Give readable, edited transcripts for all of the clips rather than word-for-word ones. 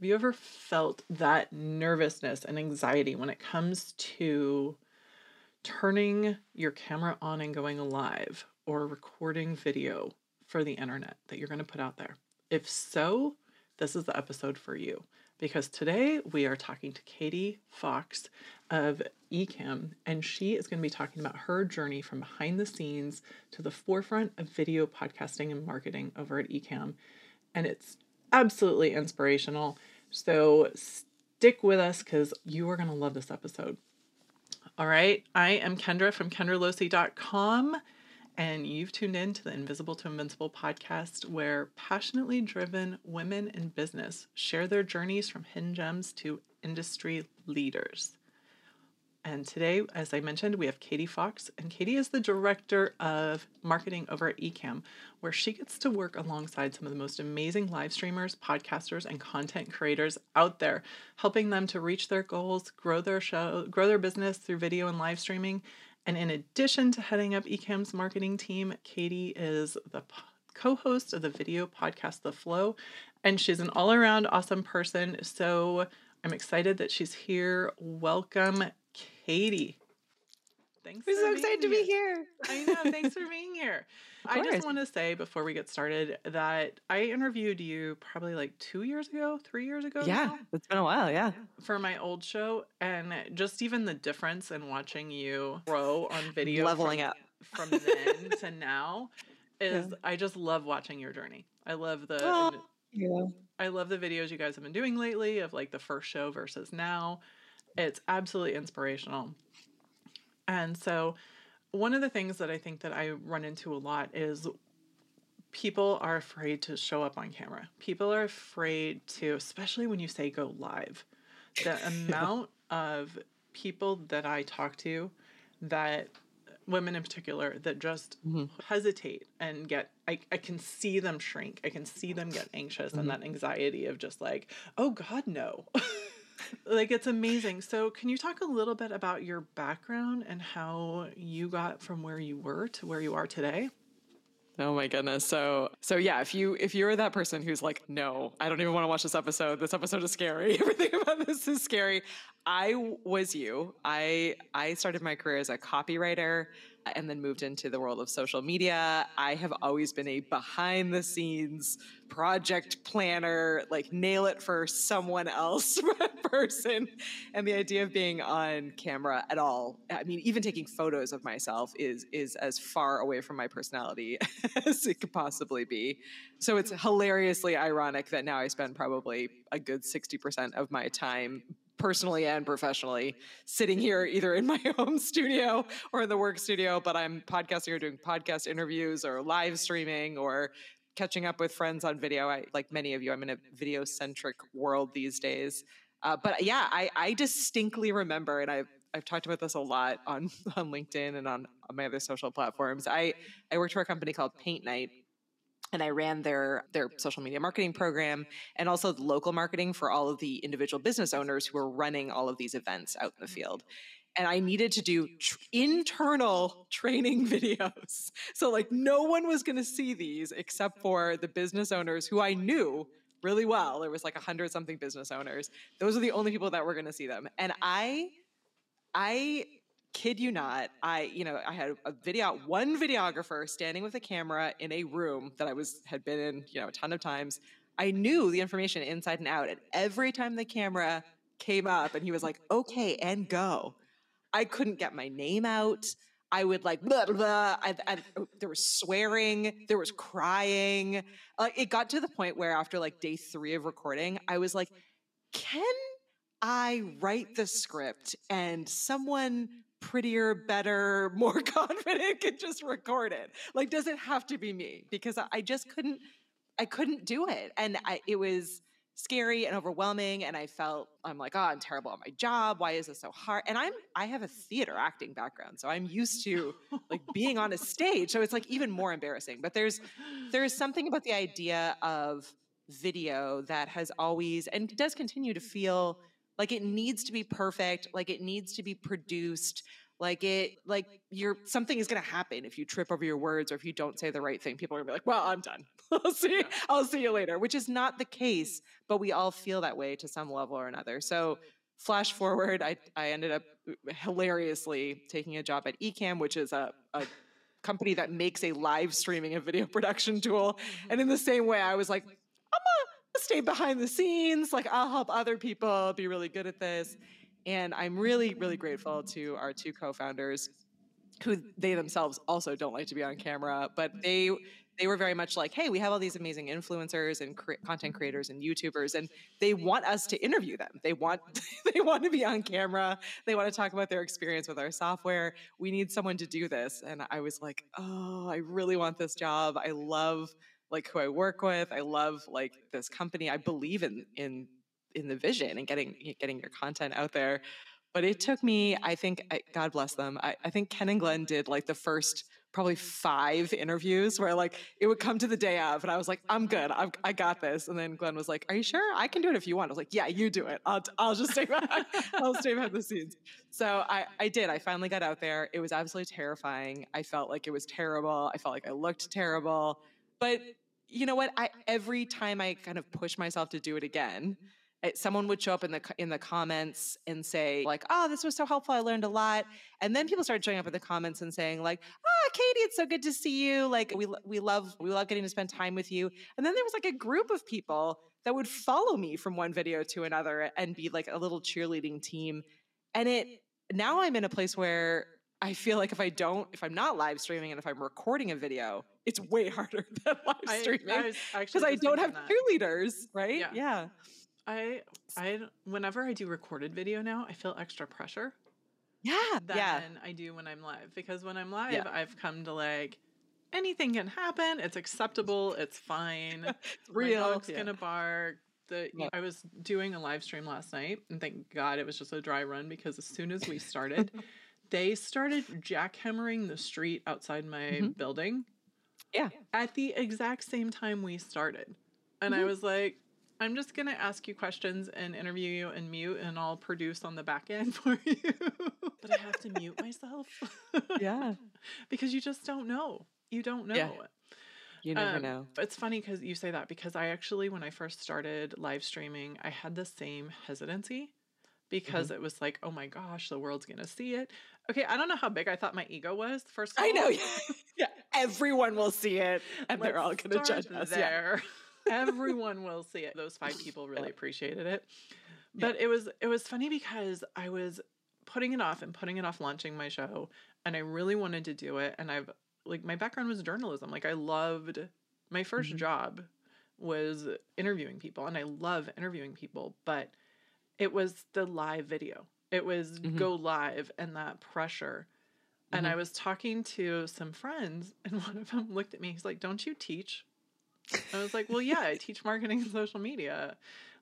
Have you ever felt that nervousness and anxiety when it comes to turning your camera on and going live or recording video for the internet that you're going to put out there? If so, this is the episode for you, because today we are talking to Katie Fawkes of Ecamm, and she is going to be talking about her journey from behind the scenes to the forefront of video podcasting and marketing over at Ecamm, and it's absolutely inspirational. So stick with us because you are going to love this episode. All right. I am Kendra from KendraLosey.com, and you've tuned in to the Invisible to Invincible podcast, where passionately driven women in business share their journeys from hidden gems to industry leaders. And today, as I mentioned, we have Katie Fawkes, and Katie is the director of marketing over at Ecamm, where she gets to work alongside some of the most amazing live streamers, podcasters, and content creators out there, helping them to reach their goals, grow their business through video and live streaming. And in addition to heading up Ecamm's marketing team, Katie is the co-host of the video podcast, The Flow, and she's an all-around awesome person. So I'm excited that she's here. Welcome, Katie. Thanks. We're so excited to be here. I know. Thanks for being here. I just want to say before we get started that I interviewed you probably like 3 years ago. Yeah. Now. It's been a while. Yeah. For my old show. And just even the difference in watching you grow on video, leveling up from then to now is, yeah, I just love watching your journey. I love the, I love the videos you guys have been doing lately of like the first show versus now. It's absolutely inspirational. And so one of the things that I think that I run into a lot is people are afraid to show up on camera. People are afraid to, especially when you say go live, the amount of people that I talk to, that women in particular, that just hesitate and get, I can see them shrink. I can see them get anxious, and that anxiety of just like, oh God, no. Like, it's amazing. So can you talk a little bit about your background and how you got from where you were to where you are today? Oh my goodness. So yeah, if you're that person who's like, no, I don't even want to watch this episode. This episode is scary. Everything about this is scary. I was you. I started my career as a copywriter and then moved into the world of social media. I have always been a behind the scenes project planner, like nail it for someone else person. And the idea of being on camera at all, I mean, even taking photos of myself is as far away from my personality as it could possibly be. So it's hilariously ironic that now I spend probably a good 60% of my time personally and professionally sitting here either in my home studio or in the work studio, but I'm podcasting or doing podcast interviews or live streaming or catching up with friends on video. I, like many of you, I'm in a video centric world these days. But yeah, I distinctly remember, and I've talked about this a lot on LinkedIn and on my other social platforms. I worked for a company called Paint Night, and I ran their social media marketing program and also the local marketing for all of the individual business owners who were running all of these events out in the field. And I needed to do internal training videos. So like no one was going to see these except for the business owners who I knew really well. There was like 100 something business owners. Those are the only people that were going to see them. And I kid you not, I had one videographer standing with a camera in a room that I had been in, a ton of times. I knew the information inside and out. And every time the camera came up and he was like, okay, and go, I couldn't get my name out. I would like, blah, blah, blah. There was swearing, there was crying. It got to the point where after like day 3 of recording, I was like, can I write the script and someone prettier, better, more confident could just record it? Like, does it have to be me? Because I just couldn't do it. And it was scary and overwhelming. And I'm like, oh, I'm terrible at my job. Why is this so hard? And I have a theater acting background, so I'm used to like being on a stage. So it's like even more embarrassing, but there is something about the idea of video that has always, and does continue to feel like it needs to be perfect, like it needs to be produced, something is going to happen if you trip over your words or if you don't say the right thing. People are going to be like, well, I'm done. I'll see you later, which is not the case, but we all feel that way to some level or another. So flash forward, I ended up hilariously taking a job at Ecamm, which is a company that makes a live streaming and video production tool. And in the same way, I was like, I'm going to stay behind the scenes. Like, I'll help other people be really good at this. And I'm really, really grateful to our two co-founders, who they themselves also don't like to be on camera, but they were very much like, hey, we have all these amazing influencers and content creators and YouTubers, and they want us to interview them. They want to be on camera. They want to talk about their experience with our software. We need someone to do this. And I was like, oh, I really want this job. I love like who I work with. I love like this company. I believe in the vision and getting your content out there. But it took me, I think, God bless them. I think Ken and Glenn did like the first probably 5 interviews where like it would come to the day of and I was like, I'm good. I got this. And then Glenn was like, are you sure? I can do it if you want. I was like, yeah, you do it. I'll just stay behind. I'll stay behind the scenes. So I did. I finally got out there. It was absolutely terrifying. I felt like it was terrible. I felt like I looked terrible. But you know what? Every time I kind of pushed myself to do it again, someone would show up in the comments and say like, oh, this was so helpful. I learned a lot. And then people started showing up in the comments and saying like, oh, Katie, it's so good to see you. Like we love getting to spend time with you. And then there was like a group of people that would follow me from one video to another and be like a little cheerleading team. And now I'm in a place where I feel like if I'm not live streaming and if I'm recording a video, it's way harder than live streaming because I don't have cheerleaders, right? Yeah. Whenever I do recorded video now, I feel extra pressure. Yeah. Than I do when I'm live, because when I'm live, I've come to like anything can happen. It's acceptable. It's fine. It's real. My dog's gonna bark. I was doing a live stream last night, and thank God it was just a dry run because as soon as we started, they started jackhammering the street outside my building. Yeah. At the exact same time we started, and I was like, I'm just going to ask you questions and interview you and mute, and I'll produce on the back end for you. But I have to mute myself. Yeah. Because you just don't know. You don't know. Yeah. You never know. It's funny because you say that, because I actually, when I first started live streaming, I had the same hesitancy because it was like, oh my gosh, the world's going to see it. Okay. I don't know how big I thought my ego was. First of all. I know. Yeah. Everyone will see it and they're all going to judge us. Yeah. Everyone will see it. Those 5 people really appreciated it. But it was funny because I was putting it off launching my show, and I really wanted to do it. And I've like, my background was journalism. Like I loved, my first job was interviewing people, and I love interviewing people, but it was the live video. It was go live and that pressure. And I was talking to some friends, and one of them looked at me. He's like, don't you teach? I was like, well, yeah, I teach marketing and social media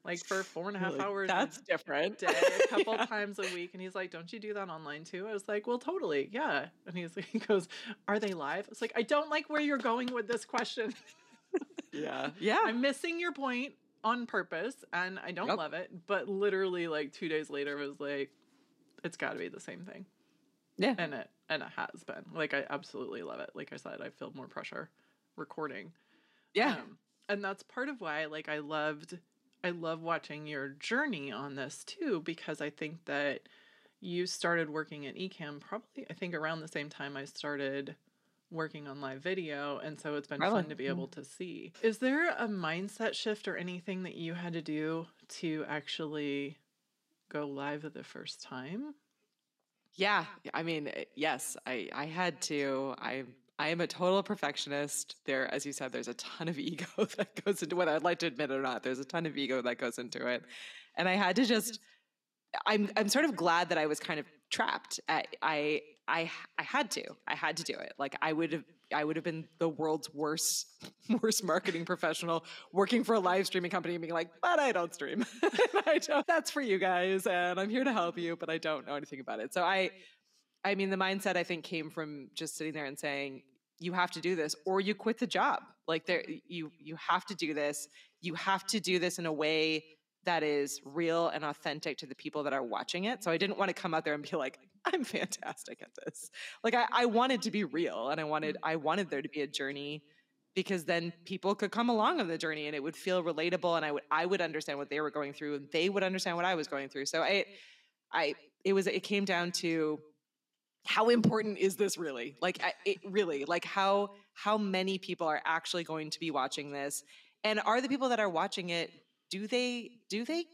like for 4.5 hours. That's different. A couple times a week. And he's like, don't you do that online too? I was like, well, totally. Yeah. And he goes, are they live? It's like, I don't like where you're going with this question. Yeah. Yeah. I'm missing your point on purpose, and I don't love it. But literally like 2 days later, I was like, it's gotta be the same thing. Yeah. And it has been. Like, I absolutely love it. Like I said, I feel more pressure recording. Yeah. And that's part of why, like, I love watching your journey on this too, because I think that you started working at Ecamm probably, I think, around the same time I started working on live video. And so it's been fun to be able to see. Is there a mindset shift or anything that you had to do to actually go live the first time? Yeah. I mean, yes, I had to. I am a total perfectionist. There, as you said, there's a ton of ego that goes into, whether I'd like to admit it or not, there's a ton of ego that goes into it. And I had to just, I'm sort of glad that I was kind of trapped. I had to do it. Like I would have been the world's worst marketing professional working for a live streaming company and being like, but I don't stream. That's for you guys. And I'm here to help you, but I don't know anything about it. So I mean, the mindset I think came from just sitting there and saying, you have to do this or you quit the job. Like you have to do this. You have to do this in a way that is real and authentic to the people that are watching it. So I didn't want to come out there and be like, I'm fantastic at this. Like I wanted to be real, and I wanted there to be a journey, because then people could come along on the journey and it would feel relatable, and I would understand what they were going through and they would understand what I was going through. So it came down to, how important is this really? How many people are actually going to be watching this? And are the people that are watching it, do they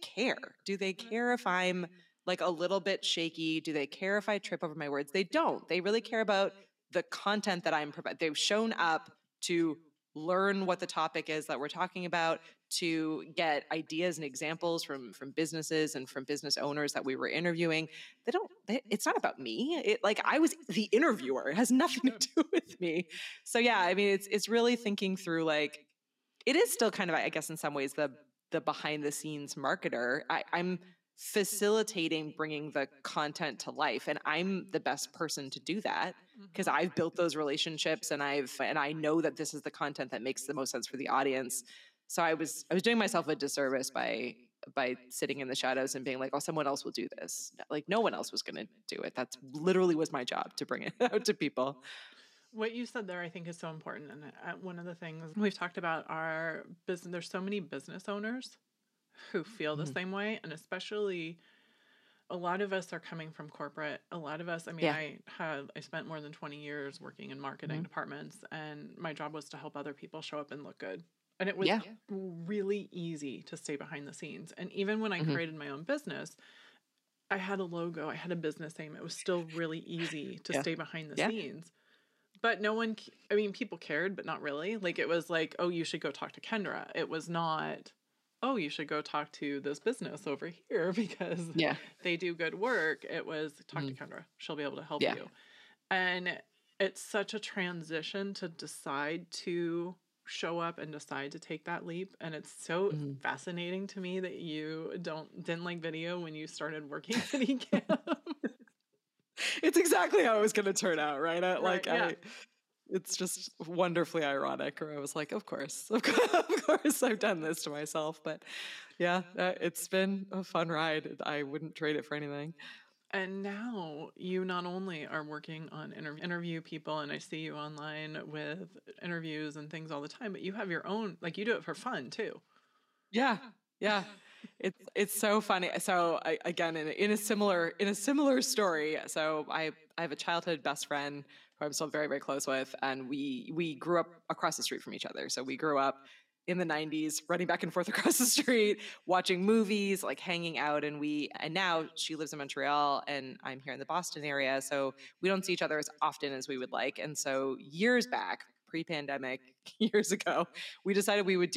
care? Do they care if I'm like a little bit shaky? Do they care if I trip over my words? They don't. They really care about the content that I'm providing. They've shown up to learn what the topic is that we're talking about, to get ideas and examples from businesses and from business owners that we were interviewing. It's not about me. I was the interviewer. It has nothing to do with me. So yeah, I mean, it's really thinking through, like, it is still kind of, I guess in some ways, the behind the scenes marketer. I'm facilitating bringing the content to life, and I'm the best person to do that because I've built those relationships and I know that this is the content that makes the most sense for the audience. So I was doing myself a disservice by sitting in the shadows and being like, oh, someone else will do this. Like, no one else was going to do it. That's literally was my job, to bring it out to people. What you said there, I think, is so important. And one of the things we've talked about are business. There's so many business owners who feel the same way. And especially a lot of us are coming from corporate. A lot of us, I mean, yeah. I spent more than 20 years working in marketing departments, and my job was to help other people show up and look good. And it was really easy to stay behind the scenes. And even when I created my own business, I had a logo, I had a business name. It was still really easy to stay behind the scenes. But no one, I mean, people cared, but not really. Like, it was like, oh, you should go talk to Kendra. It was not, oh, you should go talk to this business over here because they do good work. It was talk to Kendra. She'll be able to help you. And it's such a transition to decide to show up and decide to take that leap. And it's so fascinating to me that you didn't like video when you started working at Ecamm. It's exactly how it was going to turn out, right? It's just wonderfully ironic. Or I was like, of course, I've done this to myself. But it's been a fun ride. I wouldn't trade it for anything. And now you not only are working on interview people, and I see you online with interviews and things all the time, but you have your own, like, you do it for fun too. Yeah. It's so funny. So in a similar story. So I have a childhood best friend who I'm still very, very close with. And we grew up across the street from each other. So we grew up in the 90s, running back and forth across the street, watching movies, like hanging out. And now she lives in Montreal and I'm here in the Boston area. So we don't see each other as often as we would like. And so years back, pre-pandemic years ago, we decided we would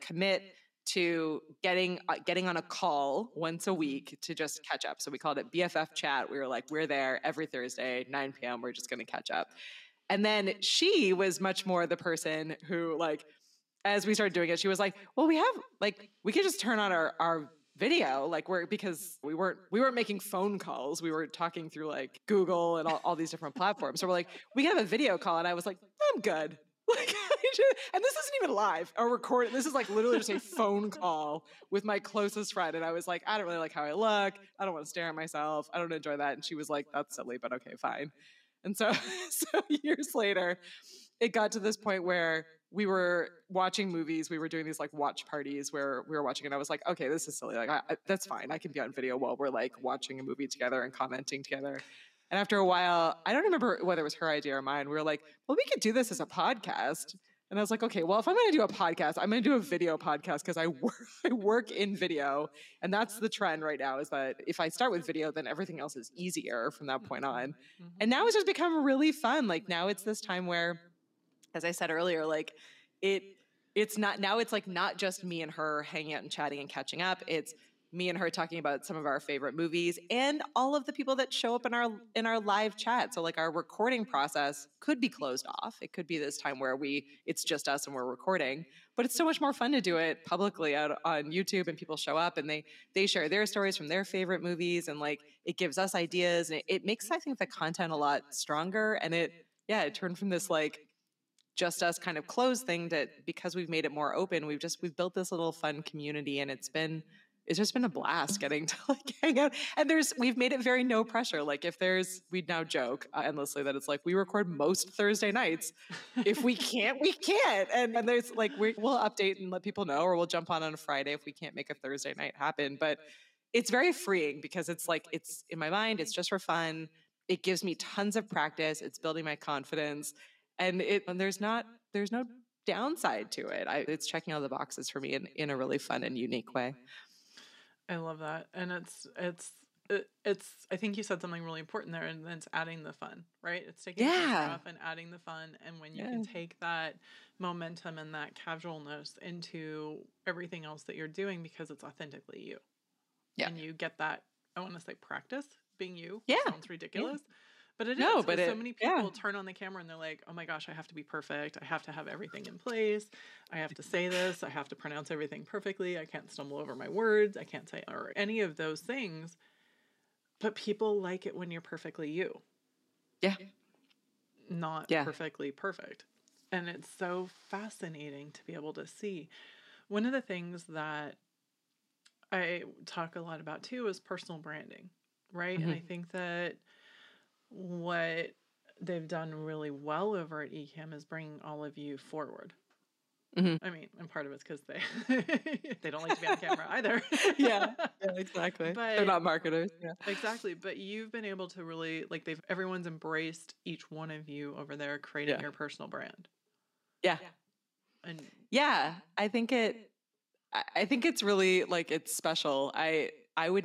commit to getting on a call once a week to just catch up. So we called it BFF chat. We were like, we're there every Thursday, 9 p.m. We're just going to catch up. And then she was much more the person who, like, as we started doing it, she was like, well, we have, like, we could just turn on our video, like, because we weren't making phone calls. We were talking through like Google and all these different platforms. So we're like, we can have a video call. And I was like, I'm good. Like, and this isn't even live or recorded. This is like literally just a phone call with my closest friend. And I was like, I don't really like how I look. I don't want to stare at myself. I don't enjoy that. And she was like, that's silly, but okay, fine. And so years later, it got to this point where we were watching movies. We were doing these like watch parties where we were watching, and I was like, okay, this is silly. Like, that's fine. I can be on video while we're like watching a movie together and commenting together. And after a while, I don't remember whether it was her idea or mine. We were like, well, we could do this as a podcast. And I was like, okay, well, if I'm going to do a podcast, I'm going to do a video podcast because I work in video. And that's the trend right now, is that if I start with video, then everything else is easier from that point on. And now it's just become really fun. Like, now it's this time where, as I said earlier, like it's not, now it's like not just me and her hanging out and chatting and catching up. It's me and her talking about some of our favorite movies and all of the people that show up in our live chat. So like, our recording process could be closed off. It could be this time where it's just us and we're recording, but it's so much more fun to do it publicly out on YouTube, and people show up and they share their stories from their favorite movies, and like, it gives us ideas, and it makes, I think, the content a lot stronger. And it turned from this like just us kind of closed thing that, because we've made it more open, we've built this little fun community, and it's been it's just been a blast getting to like hang out. And we've made it very no pressure. Like if we now joke endlessly that it's like, we record most Thursday nights. If we can't, we can't. And there's like, we'll update and let people know, or we'll jump on a Friday if we can't make a Thursday night happen. But it's very freeing because it's like, it's in my mind, it's just for fun. It gives me tons of practice. It's building my confidence. And there's no downside to it. It's checking all the boxes for me in a really fun and unique way. I love that. And it's I think you said something really important there, and it's adding the fun, right? It's taking stuff and adding the fun. And when you can take that momentum and that casualness into everything else that you're doing, because it's authentically you. Yeah. And you get that, I want to say practice being you. Yeah. Sounds ridiculous. Yeah. But it is. No, but so many people turn on the camera and they're like, oh my gosh, I have to be perfect. I have to have everything in place. I have to say this. I have to pronounce everything perfectly. I can't stumble over my words. I can't say or any of those things. But people like it when you're perfectly you. Yeah. Not perfectly perfect. And it's so fascinating to be able to see. One of the things that I talk a lot about too is personal branding, right? Mm-hmm. And I think that what they've done really well over at Ecamm is bringing all of you forward. Mm-hmm. I mean, and part of it's because they don't like to be on camera either. Yeah, exactly. But they're not marketers. Yeah. Exactly. But you've been able to really, like, everyone's embraced each one of you over there, creating your personal brand. Yeah. And I think it's really like, it's special. I was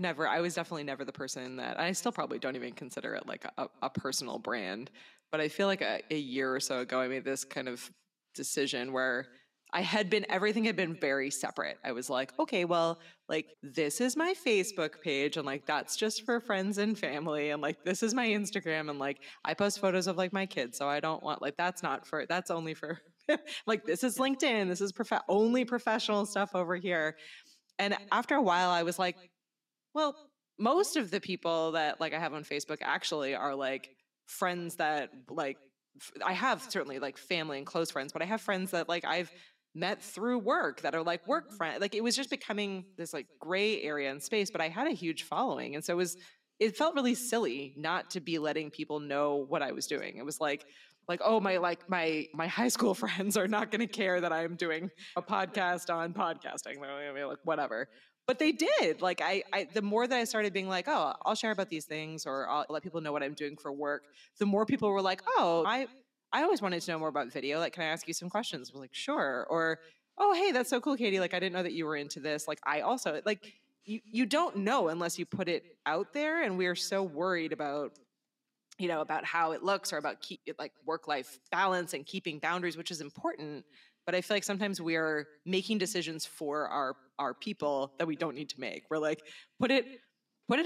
definitely never the person that, I still probably don't even consider it like a personal brand, but I feel like a year or so ago, I made this kind of decision where everything had been very separate. I was like, okay, well, like this is my Facebook page and like, that's just for friends and family. And like, this is my Instagram. And like, I post photos of like my kids. So I don't want like, that's only for like, this is LinkedIn. This is only professional stuff over here. And after a while I was like, well, most of the people that like I have on Facebook actually are like friends that like I have certainly like family and close friends, but I have friends that like I've met through work that are like work friends. Like it was just becoming this like gray area and space, but I had a huge following. And so it felt really silly not to be letting people know what I was doing. It was like, oh, my high school friends are not going to care that I'm doing a podcast on podcasting. They're going to be like, whatever. But they did. Like the more that I started being like, oh, I'll share about these things or I'll let people know what I'm doing for work, the more people were like, oh, I always wanted to know more about video. Like, can I ask you some questions? I was like, sure. Or, oh, hey, that's so cool, Katie. Like, I didn't know that you were into this. Like, I also, like, you don't know unless you put it out there. And we are so worried about, you know, about how it looks or about like work-life balance and keeping boundaries, which is important. But I feel like sometimes we are making decisions for our people that we don't need to make. We're like, put it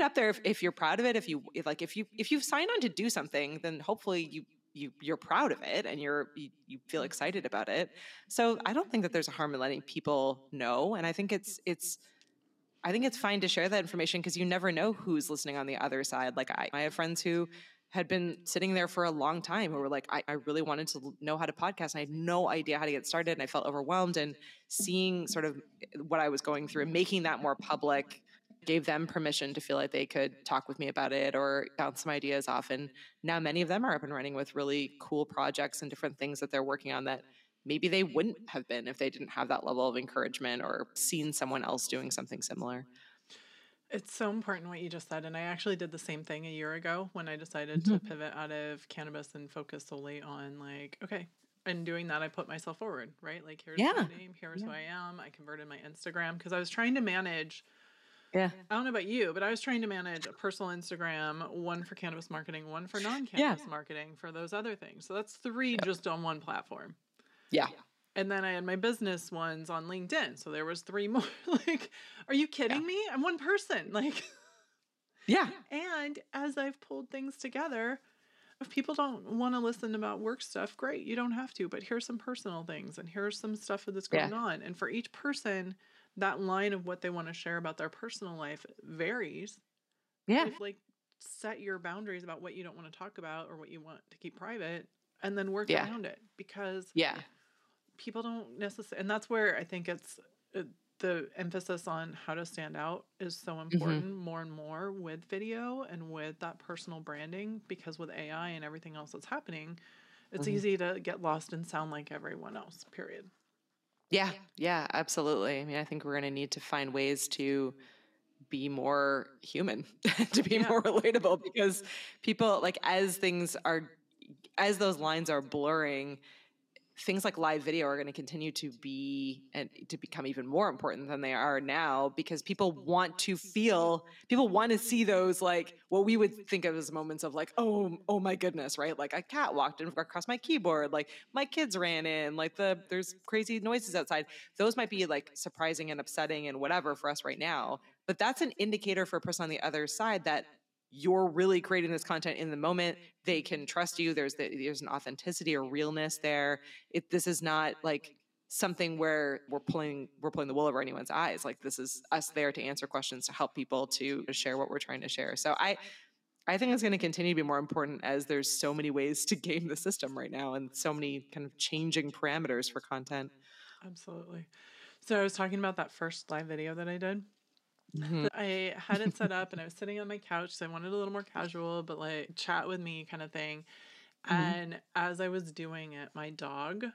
up there if you're proud of it. If you've signed on to do something, then hopefully you're proud of it and you feel excited about it. So I don't think that there's a harm in letting people know. And I think it's fine to share that information because you never know who's listening on the other side. Like I have friends who had been sitting there for a long time who were like, I really wanted to know how to podcast and I had no idea how to get started. And I felt overwhelmed, and seeing sort of what I was going through and making that more public gave them permission to feel like they could talk with me about it or bounce some ideas off. And now many of them are up and running with really cool projects and different things that they're working on that maybe they wouldn't have been if they didn't have that level of encouragement or seen someone else doing something similar. It's so important what you just said. And I actually did the same thing a year ago when I decided to pivot out of cannabis and focus solely on like, okay, and doing that, I put myself forward, right? Like here's my name, here's who I am. I converted my Instagram because I was trying to manage, I don't know about you, but I was trying to manage a personal Instagram, one for cannabis marketing, one for non-cannabis marketing for those other things. So that's three just on one platform. Yeah. And then I had my business ones on LinkedIn. So there was three more. Like, are you kidding me? I'm one person. Like, And as I've pulled things together, if people don't want to listen about work stuff, great. You don't have to, but here's some personal things and here's some stuff that's going on. And for each person, that line of what they want to share about their personal life varies. Yeah. If, like, set your boundaries about what you don't want to talk about or what you want to keep private and then work around it because people don't necessarily, and that's where I think it's the emphasis on how to stand out is so important more and more with video and with that personal branding, because with AI and everything else that's happening, it's easy to get lost and sound like everyone else, period. Yeah, absolutely. I mean, I think we're going to need to find ways to be more human, to be more relatable, because people, like, as those lines are blurring, things like live video are going to continue to be and to become even more important than they are now, because people want to see those, like, what we would think of as moments of, like, oh my goodness, right? Like, a cat walked across my keyboard, like my kids ran in, like there's crazy noises outside. Those might be, like, surprising and upsetting and whatever for us right now, but that's an indicator for a person on the other side that you're really creating this content in the moment. They can trust you. There's an authenticity or realness there. This is not like something where we're pulling the wool over anyone's eyes. Like, this is us there to answer questions, to help people, to share what we're trying to share. So I think it's going to continue to be more important as there's so many ways to game the system right now and so many kind of changing parameters for content. Absolutely. So I was talking about that first live video that I did. I had it set up and I was sitting on my couch, so I wanted a little more casual, but like chat with me kind of thing. And as I was doing it, my dog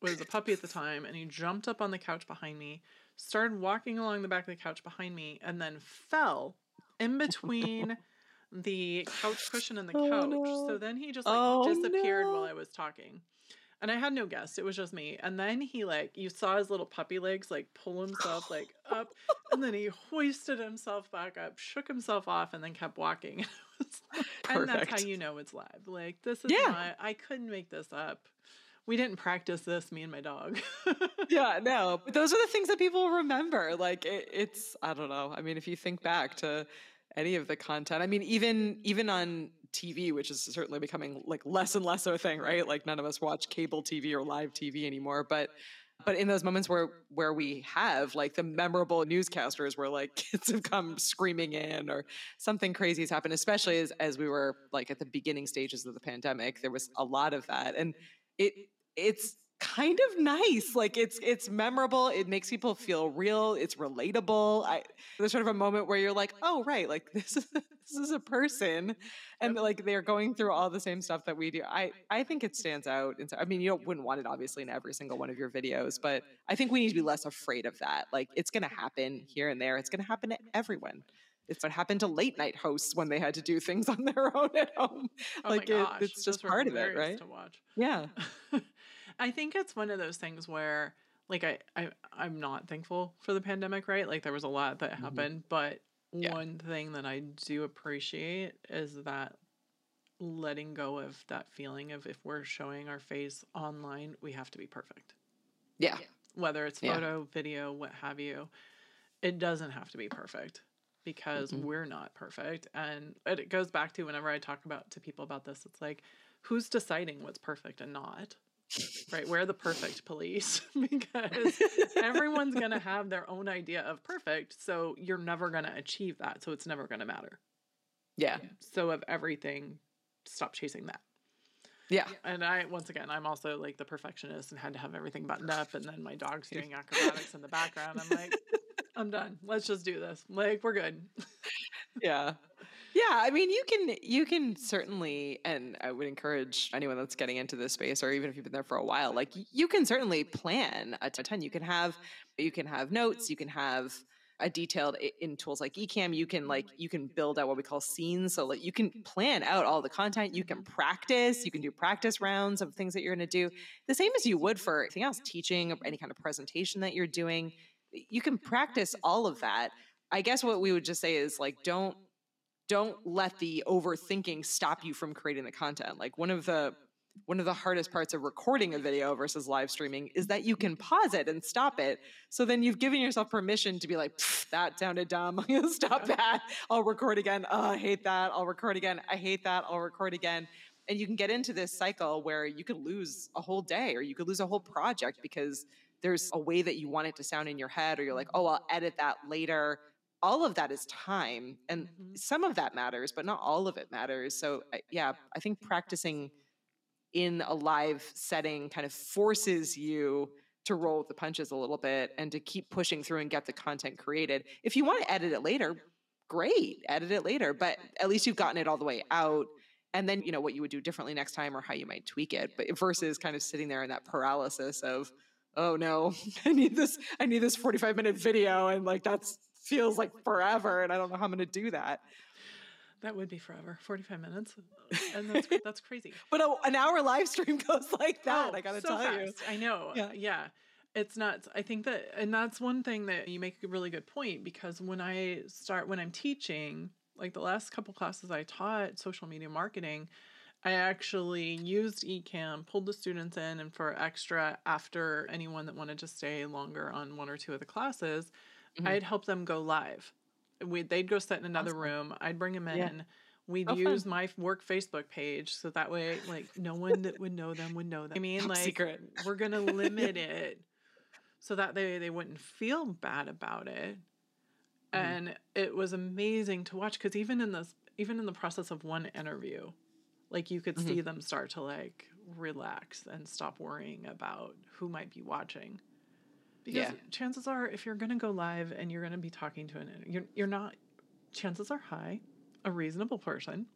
was a puppy at the time, and he jumped up on the couch behind me, started walking along the back of the couch behind me, and then fell in between the couch cushion and the couch. No. So then he just disappeared while I was talking. And I had no guest. It was just me. And then he, like, you saw his little puppy legs, like, pull himself, like, up. And then he hoisted himself back up, shook himself off, and then kept walking. And that's how you know it's live. Like, this is not, I couldn't make this up. We didn't practice this, me and my dog. But those are the things that people remember. Like, it's, I don't know. I mean, if you think back to any of the content, I mean, even on TV, which is certainly becoming, like, less and less of a thing, right? Like, none of us watch cable TV or live TV anymore, but in those moments where we have, like, the memorable newscasters where, like, kids have come screaming in or something crazy has happened, especially as we were, like, at the beginning stages of the pandemic, there was a lot of that. And it's kind of nice. Like, it's memorable. It makes people feel real. It's relatable. There's sort of a moment where you're like, oh, right. Like, this is a person, and, like, they're going through all the same stuff that we do. I think it stands out. And so, I mean, you wouldn't want it obviously in every single one of your videos, but I think we need to be less afraid of that. Like, it's going to happen here and there. It's going to happen to everyone. It's what happened to late night hosts when they had to do things on their own at home. Oh, like, it's just part of it, right? To watch. Yeah. I think it's one of those things where, like, I'm not thankful for the pandemic, right? Like, there was a lot that happened, but one thing that I do appreciate is that letting go of that feeling of, if we're showing our face online, we have to be perfect. Yeah. Whether it's photo, video, what have you, it doesn't have to be perfect, because we're not perfect. And it goes back to, whenever I talk to people about this, it's like, who's deciding what's perfect and not? Right? We're the perfect police, because everyone's going to have their own idea of perfect. So you're never going to achieve that. So it's never going to matter. Yeah. So of everything, stop chasing that. Yeah. And I'm also, like, the perfectionist and had to have everything buttoned up. And then my dog's doing acrobatics in the background. I'm like, I'm done. Let's just do this. Like, we're good. Yeah. Yeah. I mean, you can certainly, and I would encourage anyone that's getting into this space, or even if you've been there for a while, like, you can certainly plan a ton. You can have notes, you can have a detailed, in tools like Ecamm, you can build out what we call scenes. So, like, you can plan out all the content, you can do practice rounds of things that you're going to do. The same as you would for anything else, teaching or any kind of presentation that you're doing. You can practice all of that. I guess what we would just say is, like, don't let the overthinking stop you from creating the content. Like, one of the hardest parts of recording a video versus live streaming is that you can pause it and stop it. So then you've given yourself permission to be like, that sounded dumb. I'm going to stop that. I'll record again. Oh, I hate that. I'll record again. I hate that. I'll record again. And you can get into this cycle where you could lose a whole day, or you could lose a whole project, because there's a way that you want it to sound in your head, or you're like, oh, I'll edit that later. All of that is time. And some of that matters, but not all of it matters. So yeah, I think practicing in a live setting kind of forces you to roll with the punches a little bit and to keep pushing through and get the content created. If you want to edit it later, great, edit it later, but at least you've gotten it all the way out. And then, you know, what you would do differently next time or how you might tweak it, but versus kind of sitting there in that paralysis of, oh no, I need this 45-minute video. And like, that's feels like forever. And I don't know how I'm going to do that. That would be forever, 45 minutes. And that's crazy. But an hour live stream goes like that. Oh, I got to tell fast. You. I know. Yeah. It's nuts. I think that, and that's one thing that you make a really good point, because when I'm teaching, like the last couple classes I taught social media marketing, I actually used Ecamm, pulled the students in, and for extra after anyone that wanted to stay longer on one or two of the classes, mm-hmm. I'd help them go live. They'd go sit in another room. I'd bring them in. Yeah. We'd use my work Facebook page. So that way, like, no one that would know them would know them. I mean, like, secret. We're going to limit it so that they wouldn't feel bad about it. Mm. And it was amazing to watch. Because even in the process of one interview, like, you could mm-hmm. see them start to, like, relax and stop worrying about who might be watching. Because chances are, if you're going to go live and you're going to be talking to you're not, chances are high, a reasonable person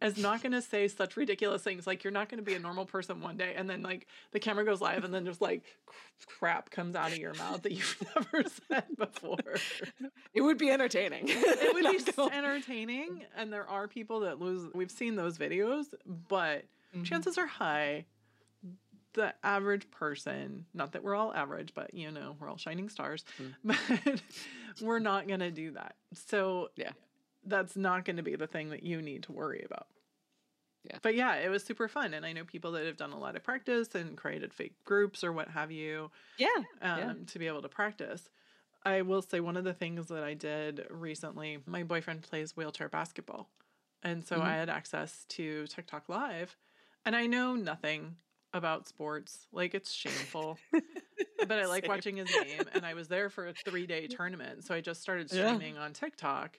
is not going to say such ridiculous things. Like, you're not going to be a normal person one day, and then, like, the camera goes live, and then just, like, crap comes out of your mouth that you've never said before. It would be entertaining. It would be entertaining, and there are people that lose. We've seen those videos, but mm-hmm. chances are high. The average person, not that we're all average, but, you know, we're all shining stars, but we're not going to do that. So that's not going to be the thing that you need to worry about. Yeah. But yeah, it was super fun. And I know people that have done a lot of practice and created fake groups or what have you to be able to practice. I will say one of the things that I did recently, my boyfriend plays wheelchair basketball. And so mm-hmm. I had access to TikTok Live, and I know nothing about sports. Like, it's shameful. But I like watching his game. And I was there for a 3-day tournament. So I just started streaming on TikTok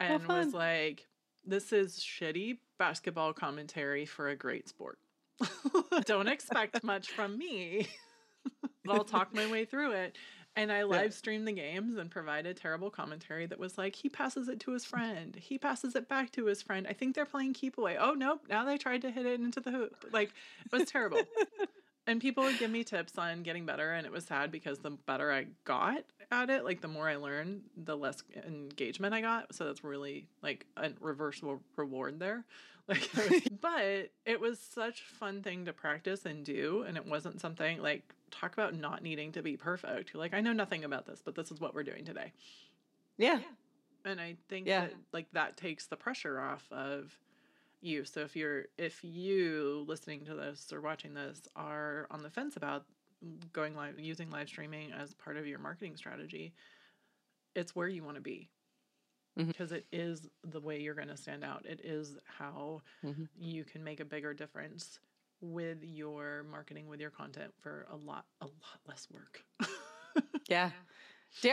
and was like, this is shitty basketball commentary for a great sport. Don't expect much from me. But I'll talk my way through it. And I live streamed the games and provided terrible commentary that was like, he passes it to his friend. He passes it back to his friend. I think they're playing keep away. Oh, nope. Now they tried to hit it into the hoop. Like, it was terrible. And people would give me tips on getting better. And it was sad because the better I got at it, like, the more I learned, the less engagement I got. So that's really, like, a reversible reward there. Like, but it was such a fun thing to practice and do. And it wasn't something like, talk about not needing to be perfect. You're like, I know nothing about this, but this is what we're doing today. Yeah. And I think that, like, that takes the pressure off of you. So if you listening to this or watching this are on the fence about going live, using live streaming as part of your marketing strategy, it's where you want to be. Mm-hmm. Because it is the way you're going to stand out. It is how mm-hmm. you can make a bigger difference with your marketing, with your content, for a lot less work. Yeah.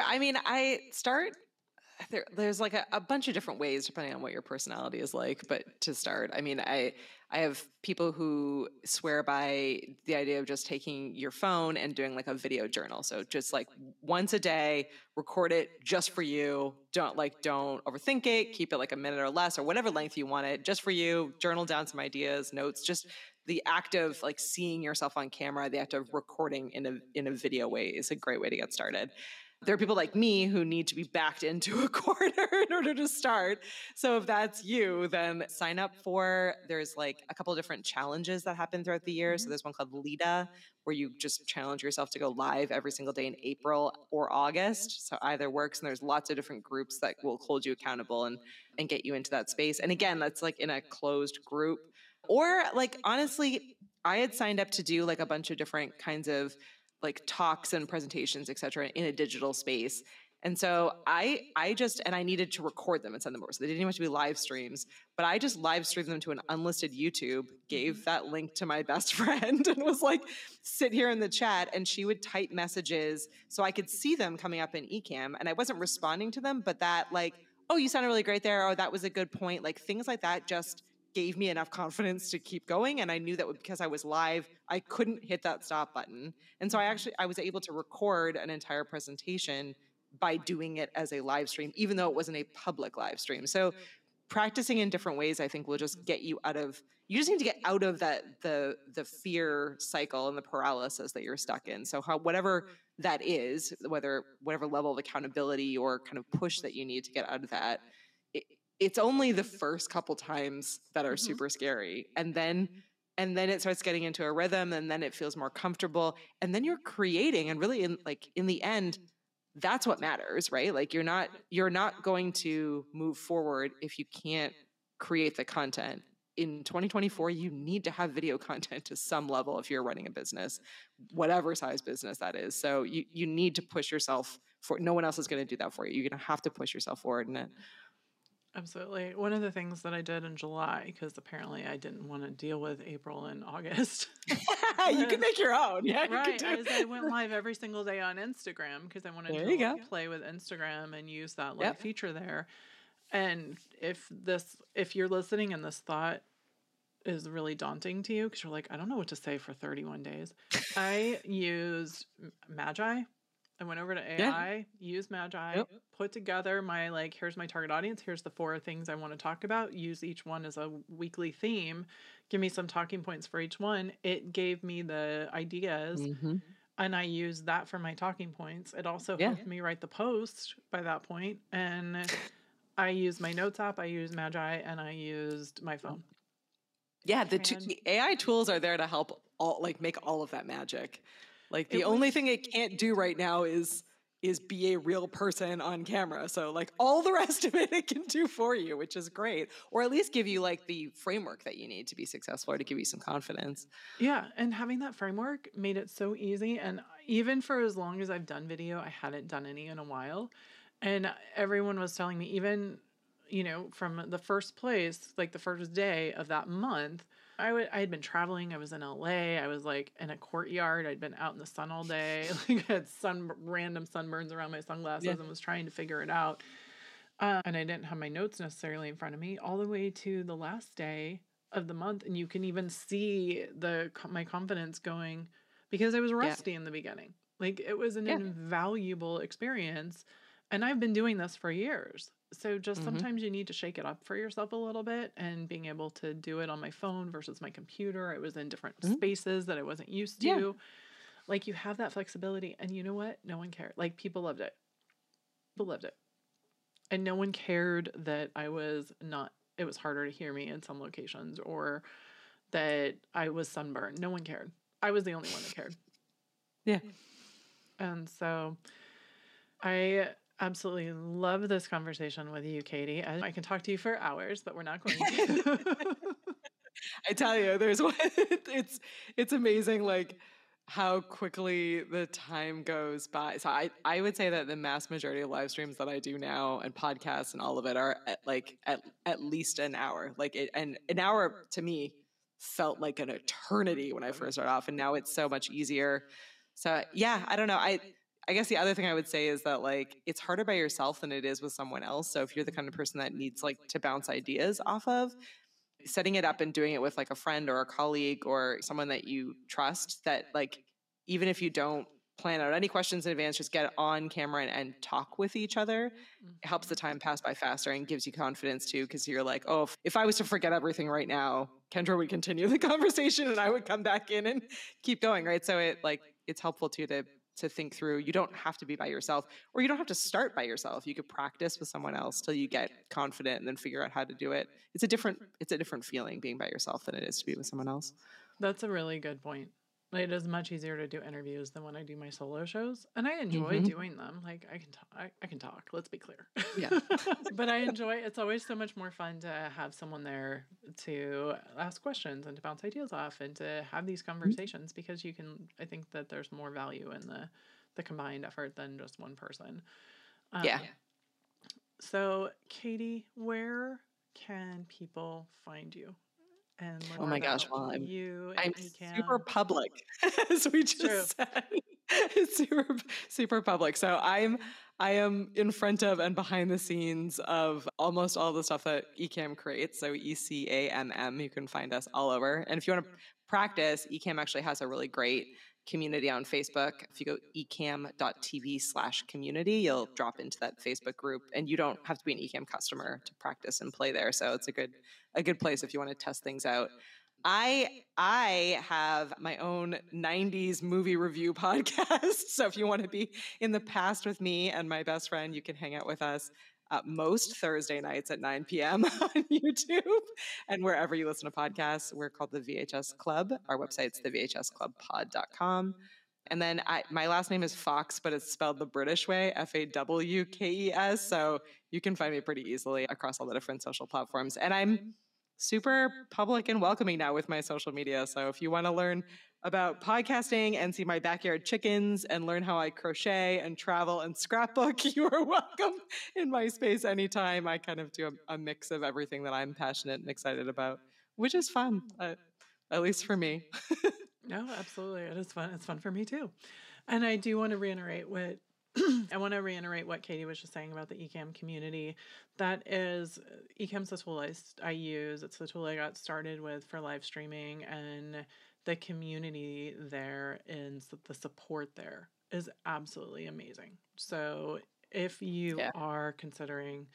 I mean, I start, there's like a bunch of different ways depending on what your personality is like, but to start, I mean, I have people who swear by the idea of just taking your phone and doing like a video journal. So just like once a day, record it just for you. Don't overthink it. Keep it like a minute or less or whatever length you want it just for you. Journal down some ideas, notes, just the act of like seeing yourself on camera, the act of recording in a video way is a great way to get started. There are people like me who need to be backed into a corner in order to start. So if that's you, then sign up for, there's like a couple of different challenges that happen throughout the year. So there's one called Lidea, where you just challenge yourself to go live every single day in April or August. So either works, and there's lots of different groups that will hold you accountable and get you into that space. And again, that's like in a closed group. Or like, honestly, I had signed up to do like a bunch of different kinds of like talks and presentations, et cetera, in a digital space. And so I needed to record them and send them over. So they didn't even have to be live streams, but I just live streamed them to an unlisted YouTube, gave that link to my best friend and was like, sit here in the chat, and she would type messages so I could see them coming up in Ecamm. And I wasn't responding to them, but that like, oh, you sounded really great there. Oh, that was a good point. Like things like that just gave me enough confidence to keep going. And I knew that because I was live, I couldn't hit that stop button. And so I was able to record an entire presentation by doing it as a live stream, even though it wasn't a public live stream. So practicing in different ways, I think, will just get you out of, you just need to get out of that, the fear cycle and the paralysis that you're stuck in. So whatever that is, whatever level of accountability or kind of push that you need to get out of that, it's only the first couple times that are super scary. And then it starts getting into a rhythm, and then it feels more comfortable. And then you're creating, and really in the end, that's what matters, right? Like you're not going to move forward if you can't create the content. In 2024, you need to have video content to some level if you're running a business, whatever size business that is. So you need to push yourself forward. No one else is going to do that for you. You're going to have to push yourself forward in it. Absolutely. One of the things that I did in July, because apparently I didn't want to deal with April and August. You can make your own. Yeah, right. I went live every single day on Instagram because I wanted to play with Instagram and use that live feature there. And if you're listening and this thought is really daunting to you because you're like, I don't know what to say for 31 days. I used Magi. I went over to AI, used Magi, put together my, here's my target audience. Here's the 4 things I want to talk about. Use each one as a weekly theme. Give me some talking points for each one. It gave me the ideas, and I used that for my talking points. It also helped me write the post by that point. And I used my notes app, I used Magi, and I used my phone. Yeah, the AI tools are there to help make all of that magic. Like the only thing it can't do right now is be a real person on camera. So all the rest of it can do for you, which is great. Or at least give you the framework that you need to be successful or to give you some confidence. Yeah. And having that framework made it so easy. And even for as long as I've done video, I hadn't done any in a while. And everyone was telling me, even, from the first place, the first day of that month, I had been traveling. I was in LA. I was in a courtyard. I'd been out in the sun all day. I had random sunburns around my sunglasses and was trying to figure it out. And I didn't have my notes necessarily in front of me all the way to the last day of the month. And you can even see my confidence going because I was rusty in the beginning. It was an invaluable experience. And I've been doing this for years. So just sometimes you need to shake it up for yourself a little bit, and being able to do it on my phone versus my computer. I was in different spaces that I wasn't used to. Yeah. You have that flexibility, and you know what? No one cared. People loved it. People loved it. And no one cared that it was harder to hear me in some locations or that I was sunburned. No one cared. I was the only one that cared. Yeah. And so I absolutely love this conversation with you, Katie. I can talk to you for hours, but we're not going to. I tell you, there's one. It's amazing, how quickly the time goes by. So I would say that the mass majority of live streams that I do now and podcasts and all of it are at least an hour. And an hour to me felt like an eternity when I first started off, and now it's so much easier. So yeah, I don't know. I guess the other thing I would say is that it's harder by yourself than it is with someone else. So if you're the kind of person that needs to bounce ideas off of, setting it up and doing it with a friend or a colleague or someone that you trust, that even if you don't plan out any questions in advance, just get on camera and talk with each other. It helps the time pass by faster and gives you confidence too, because you're oh, if I was to forget everything right now, Kendra would continue the conversation and I would come back in and keep going, right? So it it's helpful too to think through. You don't have to be by yourself, or you don't have to start by yourself. You could practice with someone else till you get confident and then figure out how to do it. It's a different feeling being by yourself than it is to be with someone else. That's a really good point. It is much easier to do interviews than when I do my solo shows, and I enjoy doing them. I can talk. Let's be clear. Yeah, but I enjoy. It's always so much more fun to have someone there to ask questions and to bounce ideas off and to have these conversations because you can. I think that there's more value in the combined effort than just one person. Yeah. So, Katie, where can people find you? And oh my gosh, well, I'm super public, as we just said. super public. So I am in front of and behind the scenes of almost all the stuff that Ecamm creates. So ECAMM, you can find us all over. And if you want to practice, Ecamm actually has a really great community on Facebook. If you go ecamm.tv/community, you'll drop into that Facebook group, and you don't have to be an Ecamm customer to practice and play there. So it's a good place if you want to test things out. I have my own 90s movie review podcast. So if you want to be in the past with me and my best friend, you can hang out with us most Thursday nights at 9 p.m. on YouTube and wherever you listen to podcasts. We're called The VHS Club. Our website's thevhsclubpod.com. And then my last name is Fawkes, but it's spelled the British way, Fawkes. So you can find me pretty easily across all the different social platforms. And I'm super public and welcoming now with my social media. So if you want to learn about podcasting and see my backyard chickens and learn how I crochet and travel and scrapbook, you are welcome in my space anytime. I kind of do a mix of everything that I'm passionate and excited about, which is fun, at least for me. No, absolutely. It is fun. It's fun for me too. And I do want to reiterate what Katie was just saying about the Ecamm community. That is, Ecamm's the tool I use. It's the tool I got started with for live streaming, and the community there and the support there is absolutely amazing. So if you are considering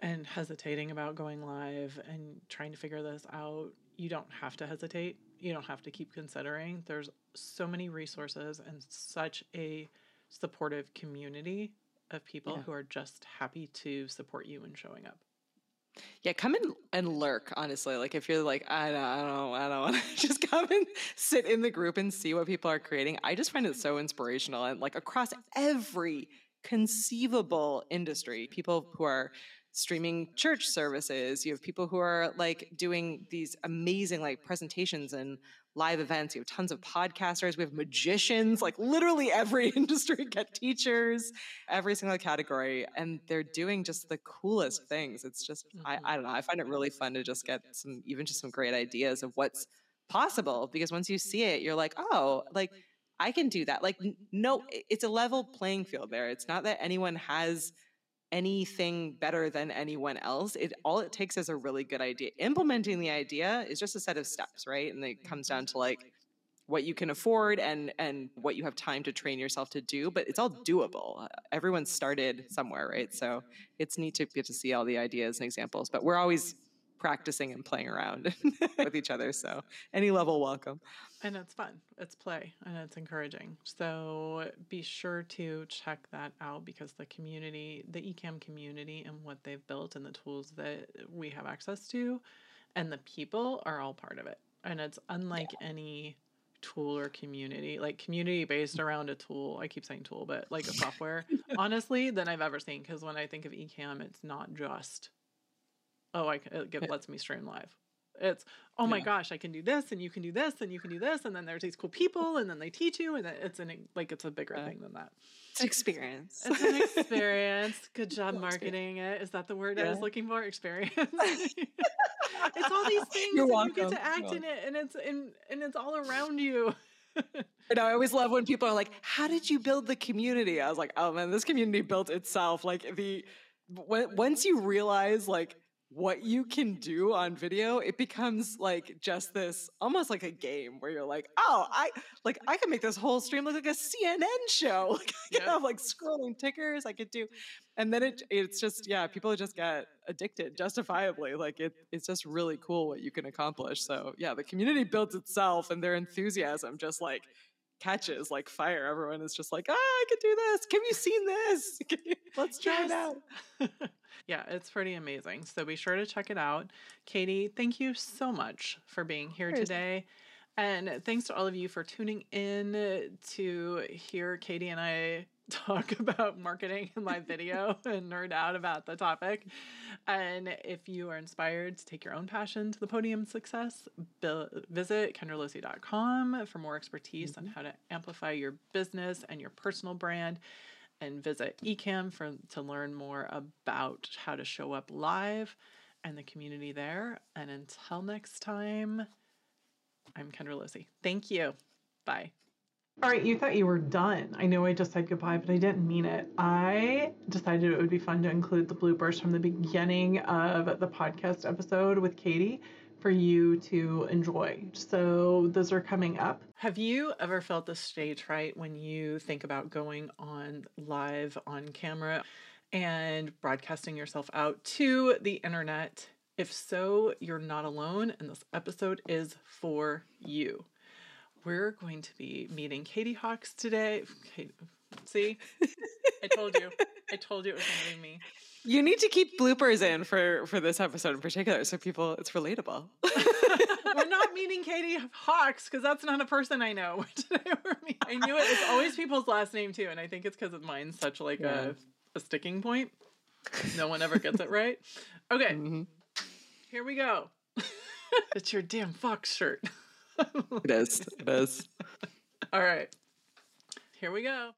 and hesitating about going live and trying to figure this out, you don't have to hesitate. You don't have to keep considering. There's so many resources and such a supportive community of people who are just happy to support you in showing up. Yeah, come in and lurk, honestly. Like if you're like, I don't want to, just come and sit in the group and see what people are creating. I just find it so inspirational. And like across every conceivable industry, people who are streaming church services, you have people who are like doing these amazing like presentations and live events, you have tons of podcasters, we have magicians, like literally every industry, get teachers, every single category, and they're doing just the coolest things. It's just, I don't know, I find it really fun to just get some great ideas of what's possible, because once you see it, you're like, oh, like I can do that. Like, no, it's a level playing field there. It's not that anyone has anything better than anyone else. All it takes is a really good idea. Implementing the idea is just a set of steps, right? And it comes down to like what you can afford and what you have time to train yourself to do, but it's all doable. Everyone started somewhere, right? So it's neat to get to see all the ideas and examples, but we're always practicing and playing around with each other. So any level, welcome. And it's fun. It's play and it's encouraging. So be sure to check that out, because the community, the Ecamm community, and what they've built and the tools that we have access to and the people are all part of it. And it's unlike any tool or community, like community based around a tool. I keep saying tool, but like a software, honestly, than I've ever seen. Because when I think of Ecamm, it's not just it lets me stream live. It's, my gosh, I can do this, and you can do this, and you can do this, and then there's these cool people, and then they teach you, and it's a bigger thing than that. It's an experience. It's an experience. Good job marketing it. Is that the word I was looking for? Experience. It's all these things. You're welcome. You get to act in it, and it's all around you. And I always love when people are like, "How did you build the community?" I was like, "Oh man, this community built itself." Like once you realize like what you can do on video, it becomes like just this almost like a game where you're like, oh, I can make this whole stream look like a CNN show. Like I can have like scrolling tickers. I could do, and then it's just people just get addicted justifiably. Like it's just really cool what you can accomplish. So the community builds itself, and their enthusiasm just like catches like fire. Everyone is just like, I could do this. Have you seen this? Let's try it out. It's pretty amazing. So be sure to check it out. Katie, thank you so much for being here today. And thanks to all of you for tuning in to hear Katie and I talk about marketing in live video and nerd out about the topic. And if you are inspired to take your own passion to the podium success, visit KendraLosey.com for more expertise on how to amplify your business and your personal brand. And visit Ecamm to learn more about how to show up live and the community there. And until next time, I'm Kendra Losey. Thank you. Bye. All right, you thought you were done. I know I just said goodbye, but I didn't mean it. I decided it would be fun to include the bloopers from the beginning of the podcast episode with Katie for you to enjoy. So those are coming up. Have you ever felt the stage fright when you think about going on live on camera and broadcasting yourself out to the internet? If so, you're not alone, and this episode is for you. We're going to be meeting Katie Fawkes today. Katie, see? I told you it was going to be me. You need to keep bloopers in for this episode in particular so people, it's relatable. We're not meeting Katie Fawkes because that's not a person I know. Today we're meeting. I knew it. It's always people's last name too, and I think it's because of mine's such like a sticking point. No one ever gets it right. Okay, Here we go. It's your damn Fawkes shirt. It is. All right. Here we go.